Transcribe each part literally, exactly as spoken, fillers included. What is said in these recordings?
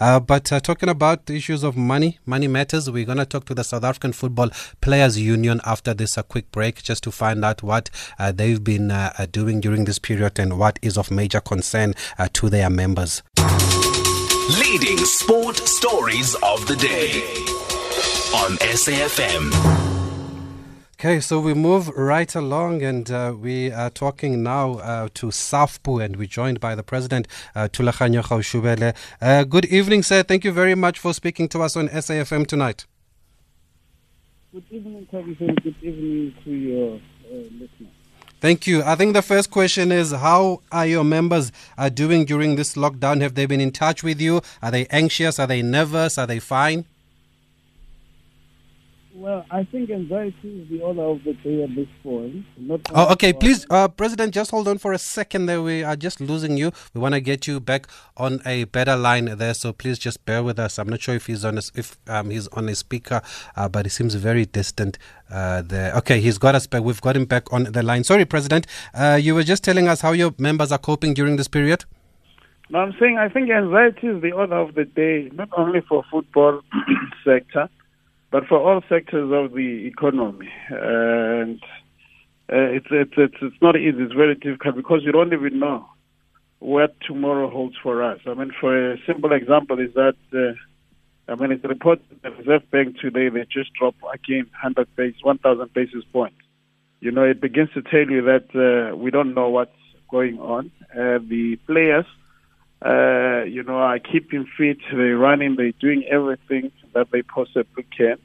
Uh, but uh, talking about the issues of money, money matters, we're going to talk to the South African Football Players Union after this a quick break, just to find out what uh, they've been uh, doing during this period and what is of major concern uh, to their members. Leading sport stories of the day on S A F M. Okay, so we move right along and uh, we are talking now uh, to S A F P U, and we're joined by the president, uh, Thulaganyo Gaoshubelwe. Uh, good evening, sir. Thank you very much for speaking to us on S A F M tonight. Good evening, Thulaganyo. Good evening to your uh, listeners. Thank you. I think the first question is, how are your members uh, doing during this lockdown? Have they been in touch with you? Are they anxious? Are they nervous? Are they fine? Well, I think anxiety is the order of the day at this point. Not oh, okay, please, uh, President, just hold on for a second there. We are just losing you. We want to get you back on a better line there, so please just bear with us. I'm not sure if he's on a, if um, he's on a speaker, uh, but he seems very distant uh, there. Okay, he's got us back. We've got him back on the line. Sorry, President, uh, you were just telling us how your members are coping during this period? No, I'm saying I think anxiety is the order of the day, not only for football sector, but for all sectors of the economy. And uh, it's, it's it's it's not easy. It's very difficult because you don't even know what tomorrow holds for us. I mean, for a simple example is that, uh, I mean, it's reported that the Reserve Bank today, they just dropped again one thousand basis points. You know, it begins to tell you that uh, we don't know what's going on. Uh, the players, uh, you know, are keeping fit. They're running. They're doing everything that they possibly can.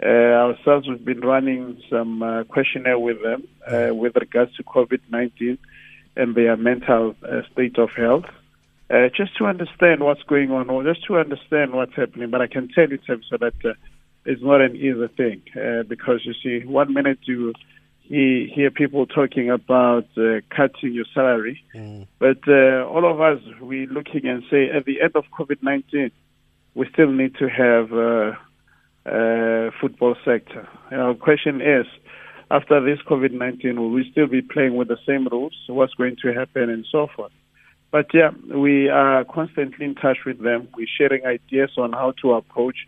Uh, ourselves, we've been running some uh, questionnaire with them uh, with regards to COVID nineteen and their mental uh, state of health, uh, just to understand what's going on, or just to understand what's happening. But I can tell you, so that uh, it's not an easy thing, uh, because you see, one minute you hear people talking about uh, cutting your salary, mm. but uh, all of us, we're looking and say, at the end of COVID nineteen, we still need to have a uh, uh, football sector. And our question is, after this COVID nineteen, will we still be playing with the same rules? What's going to happen and so forth? But yeah, we are constantly in touch with them. We're sharing ideas on how to approach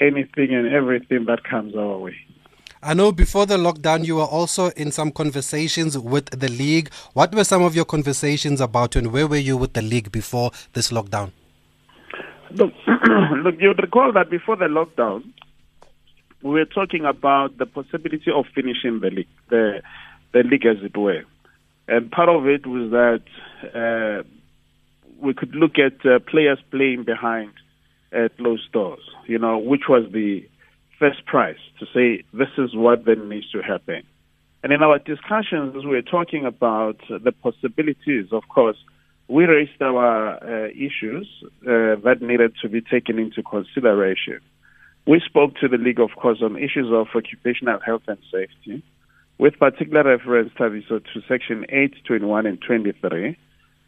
anything and everything that comes our way. I know before the lockdown, you were also in some conversations with the league. What were some of your conversations about, and where were you with the league before this lockdown? Look, look, you'd recall that before the lockdown, we were talking about the possibility of finishing the league, the, the league as it were. And part of it was that uh, we could look at uh, players playing behind uh, closed doors, you know, which was the first prize to say this is what then needs to happen. And in our discussions, we were talking about the possibilities, of course. We raised our uh, issues uh, that needed to be taken into consideration. We spoke to the league, of course, on issues of occupational health and safety, with particular reference to, so to Section eight, twenty-one, and twenty-three.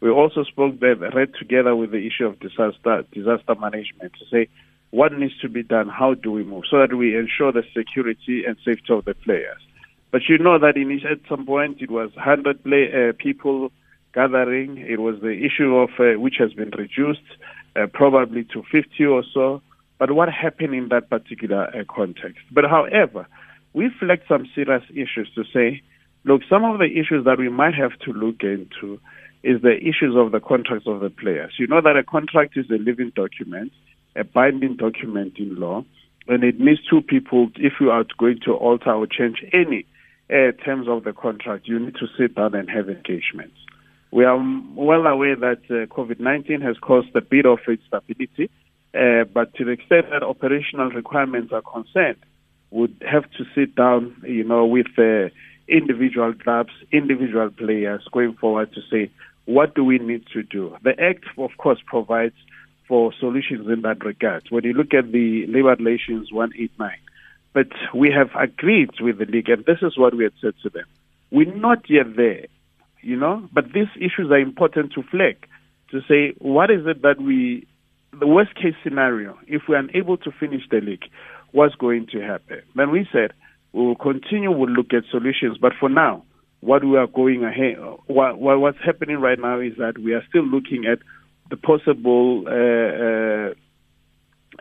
We also spoke there, read together with the issue of disaster disaster management to say what needs to be done, how do we move, so that we ensure the security and safety of the players. But you know that in, at some point it was one hundred play, uh, people gathering. It was the issue of uh, which has been reduced uh, probably to fifty or so. But what happened in that particular uh, context? But however, we flagged some serious issues to say, look, some of the issues that we might have to look into is the issues of the contracts of the players. You know that a contract is a living document, a binding document in law, and it needs two people. If you are going to alter or change any uh, terms of the contract, you need to sit down and have engagements. We are well aware that uh, COVID nineteen has caused a bit of instability, uh, but to the extent that operational requirements are concerned, would have to sit down, you know, with uh, individual clubs, individual players going forward to say, what do we need to do? The Act, of course, provides for solutions in that regard. When you look at the Labour Relations one eighty-nine, but we have agreed with the league, and this is what we had said to them. We're not yet there. You know, but these issues are important to flag, to say what is it that we, the worst case scenario, if we are unable to finish the league, what's going to happen? Then we said we will continue, we'll look at solutions, but for now, what we are going ahead, what, what what's happening right now is that we are still looking at the possible uh, uh,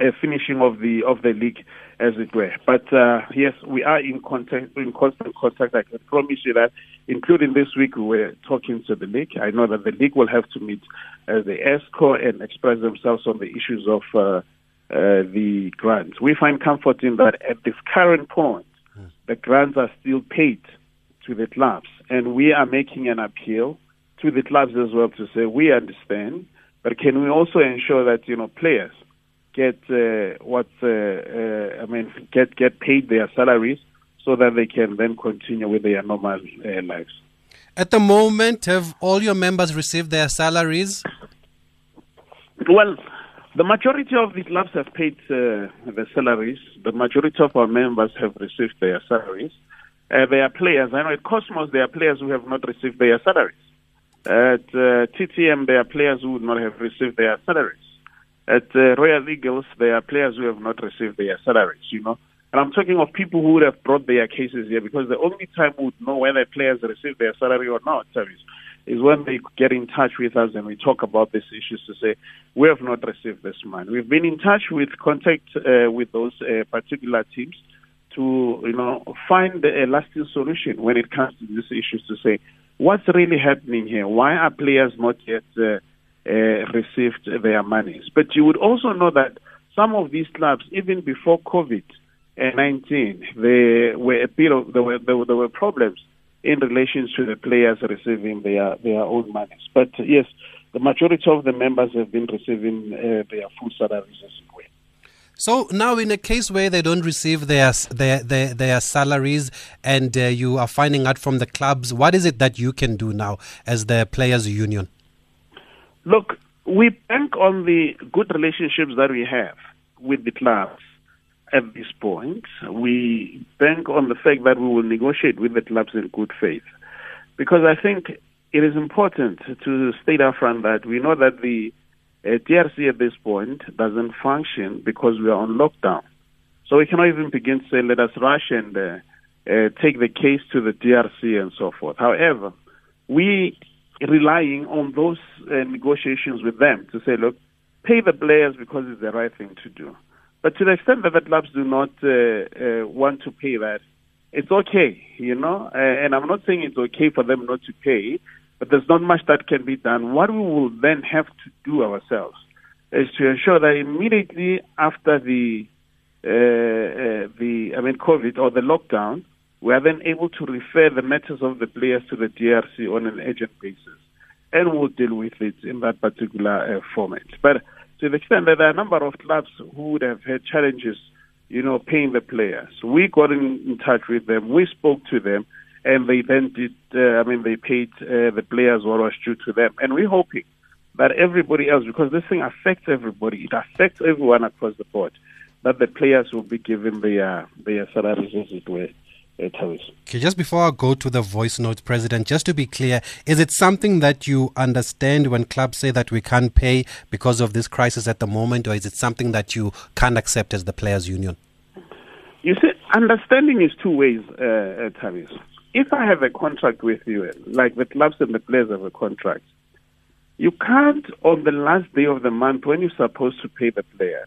uh, finishing of the of the league, as it were. But uh, yes, we are in contact, in constant contact. I can promise you that, including this week, we were talking to the league. I know that the league will have to meet uh, the ESCO and express themselves on the issues of uh, uh, the grants. We find comfort in that at this current point, yes, the grants are still paid to the clubs, and we are making an appeal to the clubs as well to say we understand, but can we also ensure that, you know, players get uh, what uh, uh, I mean get get paid their salaries so that they can then continue with their normal uh, lives. At the moment, have all your members received their salaries? Well, the majority of the clubs have paid uh, the salaries. The majority of our members have received their salaries. Uh, there are players, I know at Cosmos there are players who have not received their salaries. At uh, T T M there are players who would not have received their salaries. At uh, Royal Eagles there are players who have not received their salaries, you know. And I'm talking of people who would have brought their cases here, because the only time we would know whether players receive their salary or not is when they get in touch with us and we talk about these issues to say, we have not received this money. We've been in touch with contact uh, with those uh, particular teams to, you know, find a lasting solution when it comes to these issues to say, what's really happening here? Why are players not yet uh, uh, received their monies? But you would also know that some of these clubs, even before COVID nineteen, there were a bit of, there were, there were, there were problems in relation to the players receiving their, their own monies. But yes, the majority of the members have been receiving uh, their full salaries as well. So now, in a case where they don't receive their their their, their salaries, and uh, you are finding out from the clubs, what is it that you can do now as the players' union? Look, we bank on the good relationships that we have with the clubs at this point. We bank on the fact that we will negotiate with the clubs in good faith, because I think it is important to state upfront that we know that the D R C at this point doesn't function because we are on lockdown. So we cannot even begin to say, let us rush and uh, uh, take the case to the D R C and so forth. However, we relying on those uh, negotiations with them to say, look, pay the players because it's the right thing to do. But to the extent that the clubs do not uh, uh, want to pay that, it's okay, you know. Uh, and I'm not saying it's okay for them not to pay, but there's not much that can be done. What we will then have to do ourselves is to ensure that immediately after the uh, uh, the I mean COVID or the lockdown, we are then able to refer the matters of the players to the D R C on an urgent basis, and we'll deal with it in that particular uh, format. But to the extent that there are a number of clubs who would have had challenges, you know, paying the players, we got in, in touch with them, we spoke to them, and they then did, uh, I mean, they paid uh, the players what was due to them. And we're hoping that everybody else, because this thing affects everybody, it affects everyone across the board, that the players will be given their, their salaries as it were. Okay, just before I go to the voice note, President, just to be clear, is it something that you understand when clubs say that we can't pay because of this crisis at the moment, or is it something that you can't accept as the players' union? You see, understanding is two ways, uh, Tavis. If I have a contract with you, like the clubs and the players have a contract, you can't, on the last day of the month when you're supposed to pay the players,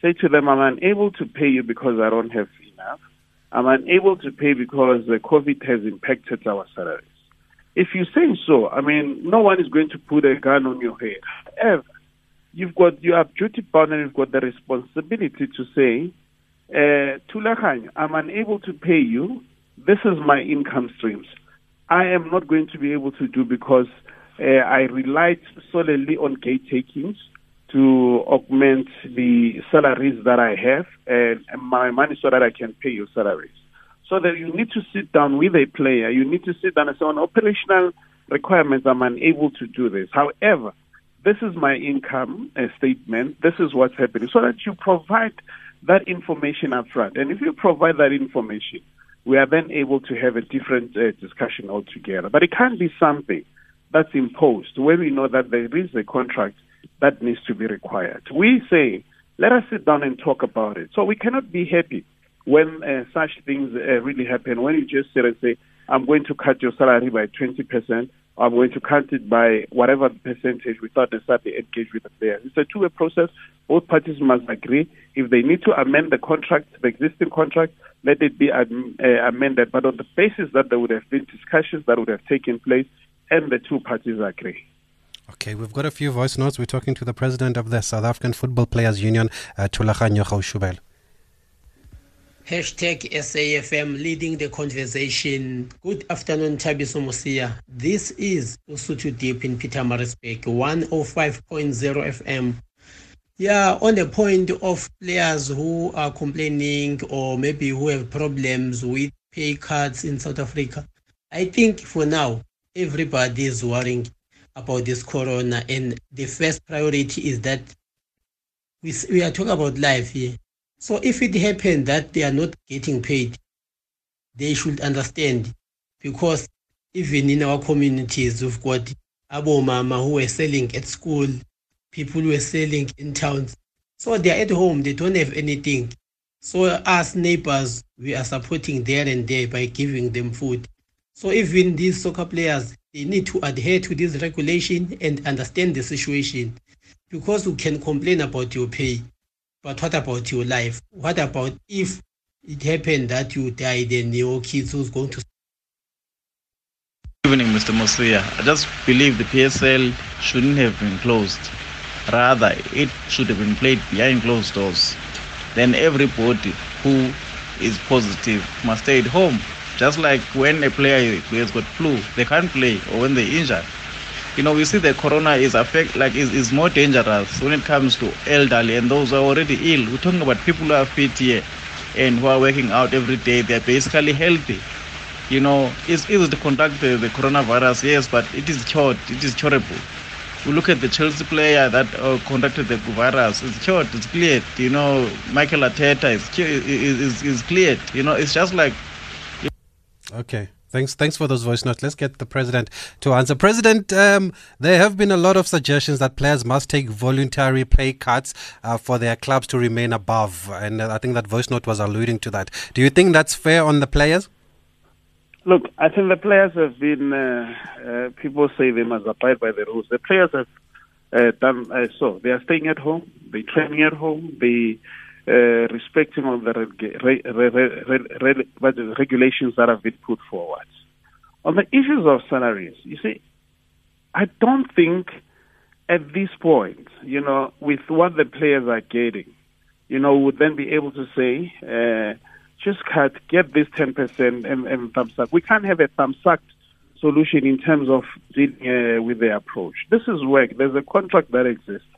say to them, I'm unable to pay you because I don't have enough. I'm unable to pay because the COVID has impacted our salaries. If you're saying so, I mean, no one is going to put a gun on your head. However, you've got, you are duty bound and you've got the responsibility to say, uh, Thulaganyo, I'm unable to pay you. This is my income streams. I am not going to be able to do because uh, I relied solely on gate takings to augment the salaries that I have and my money so that I can pay your salaries. So that you need to sit down with a player. You need to sit down and say, on operational requirements, I'm unable to do this. However, this is my income statement. This is what's happening. So that you provide that information up front. And if you provide that information, we are then able to have a different uh, discussion altogether. But it can't be something that's imposed where we know that there is a contract that needs to be required. We say, let us sit down and talk about it. So we cannot be happy when uh, such things uh, really happen, when you just sit and say, I'm going to cut your salary by twenty percent um, we're to count it by whatever percentage without necessarily engage with the players. It's a two-way process. Both parties must agree. If they need to amend the contract, the existing contract, let it be am- uh, amended. But on the basis that there would have been discussions that would have taken place and the two parties agree. Okay, we've got a few voice notes. We're talking to the president of the South African Football Players Union, uh, Thulaganyo Gaoshubelwe. Hashtag S A F M leading the conversation. Good afternoon, Tabiso Musia. This is Usutu Deep in Peter Maritzburg, one oh five point oh F M. Yeah, on the point of players who are complaining or maybe who have problems with pay cuts in South Africa, I think for now, everybody is worrying about this corona, and the first priority is that we, we are talking about life here. So if it happens that they are not getting paid, they should understand, because even in our communities, we've got Abo Mama who are selling at school, people who are selling in towns. So they are at home, they don't have anything. So as neighbors, we are supporting there and there by giving them food. So even these soccer players, they need to adhere to this regulation and understand the situation, because you can complain about your pay. But what about your life? What about if it happened that you died and your kids who's going to... Good evening, Mister Mosia. I just believe the P S L shouldn't have been closed. Rather, it should have been played behind closed doors. Then everybody who is positive must stay at home. Just like when a player has got flu, they can't play, or when they're injured. You know, we see that corona is affect like is, is more dangerous when it comes to elderly and those who are already ill. We're talking about people who are fit here and who are working out every day. They're basically healthy. You know, it's easy to conduct the, the coronavirus, yes, but it is cured. It is curable. We look at the Chelsea player that uh, conducted the virus. It's cured. It's cleared. You know, Michael Ateta is is is, is cleared. You know, it's just like. You know. Okay. Thanks thanks for those voice notes. Let's get the president to answer. President, um, there have been a lot of suggestions that players must take voluntary pay cuts uh, for their clubs to remain above. And I think that voice note was alluding to that. Do you think that's fair on the players? Look, I think the players have been, uh, uh, people say they must abide by the rules. The players have uh, done uh, so. They are staying at home. They're training at home. They Uh, respecting all the reg- re- re- re- re- regulations that have been put forward. On the issues of salaries, you see, I don't think at this point, you know, with what the players are getting, you know, would then be able to say, uh, just cut, get this ten percent and, and thumbs up. We can't have a thumbs-sucked solution in terms of dealing uh, with the approach. This is work. There's a contract that exists.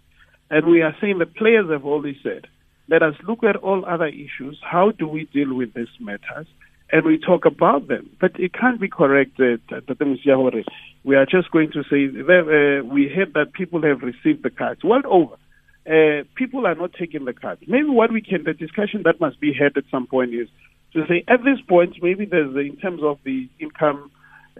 And we are saying the players have already said, let us look at all other issues. How do we deal with these matters? And we talk about them. But it can't be correct that we are just going to say that, uh, we heard that people have received the cards. Well over. Uh, people are not taking the cards. Maybe what we can, the discussion that must be had at some point is to say at this point, maybe there's in terms of the income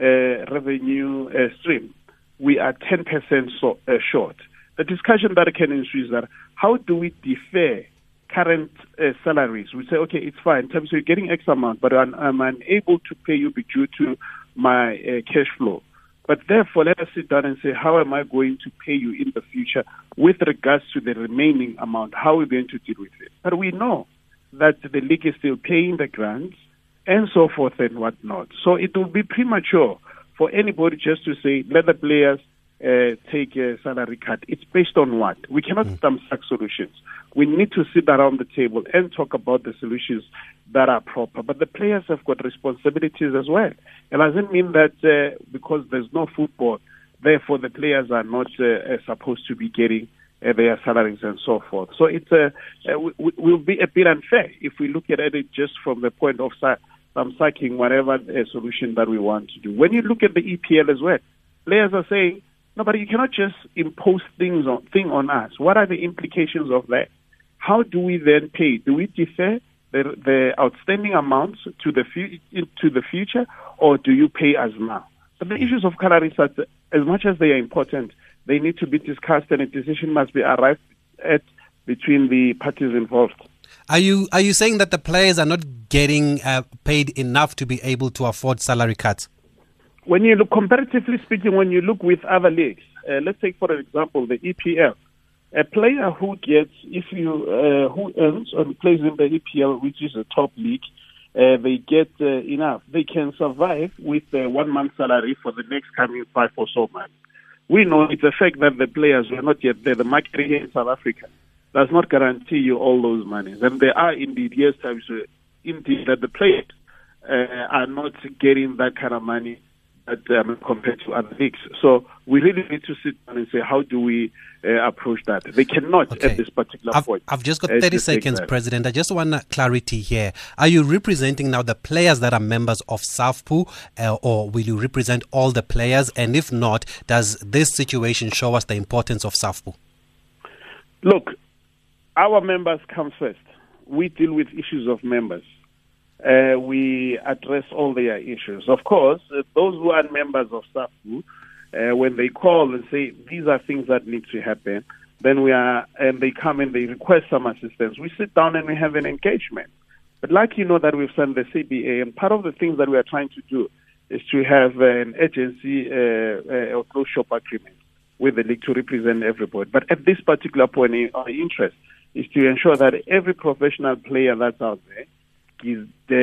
uh, revenue uh, stream, we are ten percent so, uh, short. The discussion that can ensue is that how do we defer current uh, salaries? We say, okay, it's fine. So you're getting X amount, but I'm, I'm unable to pay you due to my uh, cash flow. But therefore, let us sit down and say, how am I going to pay you in the future with regards to the remaining amount? How are we going to deal with it? But we know that the league is still paying the grants and so forth and whatnot. So it will be premature for anybody just to say, let the players Uh, take a salary cut. It's based on what? We cannot thumbsuck solutions. We need to sit around the table and talk about the solutions that are proper. But the players have got responsibilities as well. It doesn't mean that uh, because there's no football, therefore the players are not uh, supposed to be getting uh, their salaries and so forth. So it uh, uh, w- w- will be a bit unfair if we look at it just from the point of thumbsucking whatever uh, solution that we want to do. When you look at the E P L as well, players are saying, no, but you cannot just impose things on thing on us. What are the implications of that? How do we then pay? Do we defer the, the outstanding amounts to the fu- to the future, or do you pay as now? But the issues of salaries, as much as they are important, they need to be discussed, and a decision must be arrived at between the parties involved. Are you are you saying that the players are not getting uh, paid enough to be able to afford salary cuts? when you look, comparatively speaking, when you look with other leagues, uh, let's take for example the E P L. A player who gets, if you uh, who earns and plays in the E P L, which is a top league, uh, they get uh, enough. They can survive with uh, one month's salary for the next coming five or so months. We know it's a fact that the players were not yet there. The market here in South Africa does not guarantee you all those monies, and there are indeed years times uh, indeed that the players uh, are not getting that kind of money that, um, compared to other leagues. So we really need to sit down and say, how do we uh, approach that? They cannot okay. at this particular I've, point. I've just got thirty seconds, President. I just want clarity here. Are you representing now the players that are members of S A F P U, uh, or will you represent all the players? And if not, does this situation show us the importance of S A F P U? Look, our members come first. We deal with issues of members. Uh, we address all their issues. Of course, uh, those who are members of S A F P U, uh, when they call and say, these are things that need to happen, then we are, and they come and they request some assistance. We sit down and we have an engagement. But like you know that we've signed the C B A, and part of the things that we are trying to do is to have an agency uh, uh, or close-shop agreement with the league to represent everybody. But at this particular point, our interest is to ensure that every professional player that's out there is the,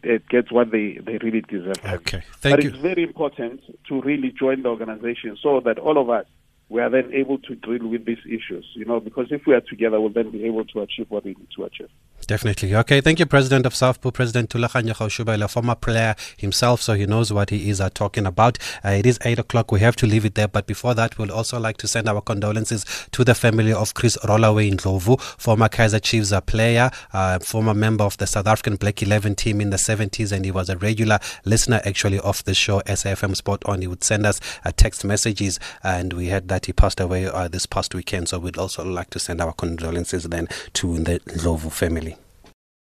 uh, it gets what they, they really deserve. Okay, thank but you. But it's very important to really join the organization so that all of us, we are then able to deal with these issues, you know, because if we are together, we'll then be able to achieve what we need to achieve. Definitely. Okay, thank you, President of S A F P U, President Thulaganyo Gaoshubelwe, a former player himself, so he knows what he is uh, talking about. Uh, it is eight o'clock. We have to leave it there. But before that, we'll also like to send our condolences to the family of Chris Rollaway Ndlovu, former Kaiser Chiefs uh, player, uh, former member of the South African Black eleven team in the seventies, and he was a regular listener, actually, of the show S A F M Sport On. He would send us uh, text messages, and we had that he passed away uh, this past weekend, so we'd also like to send our condolences then to the Ndlovu family.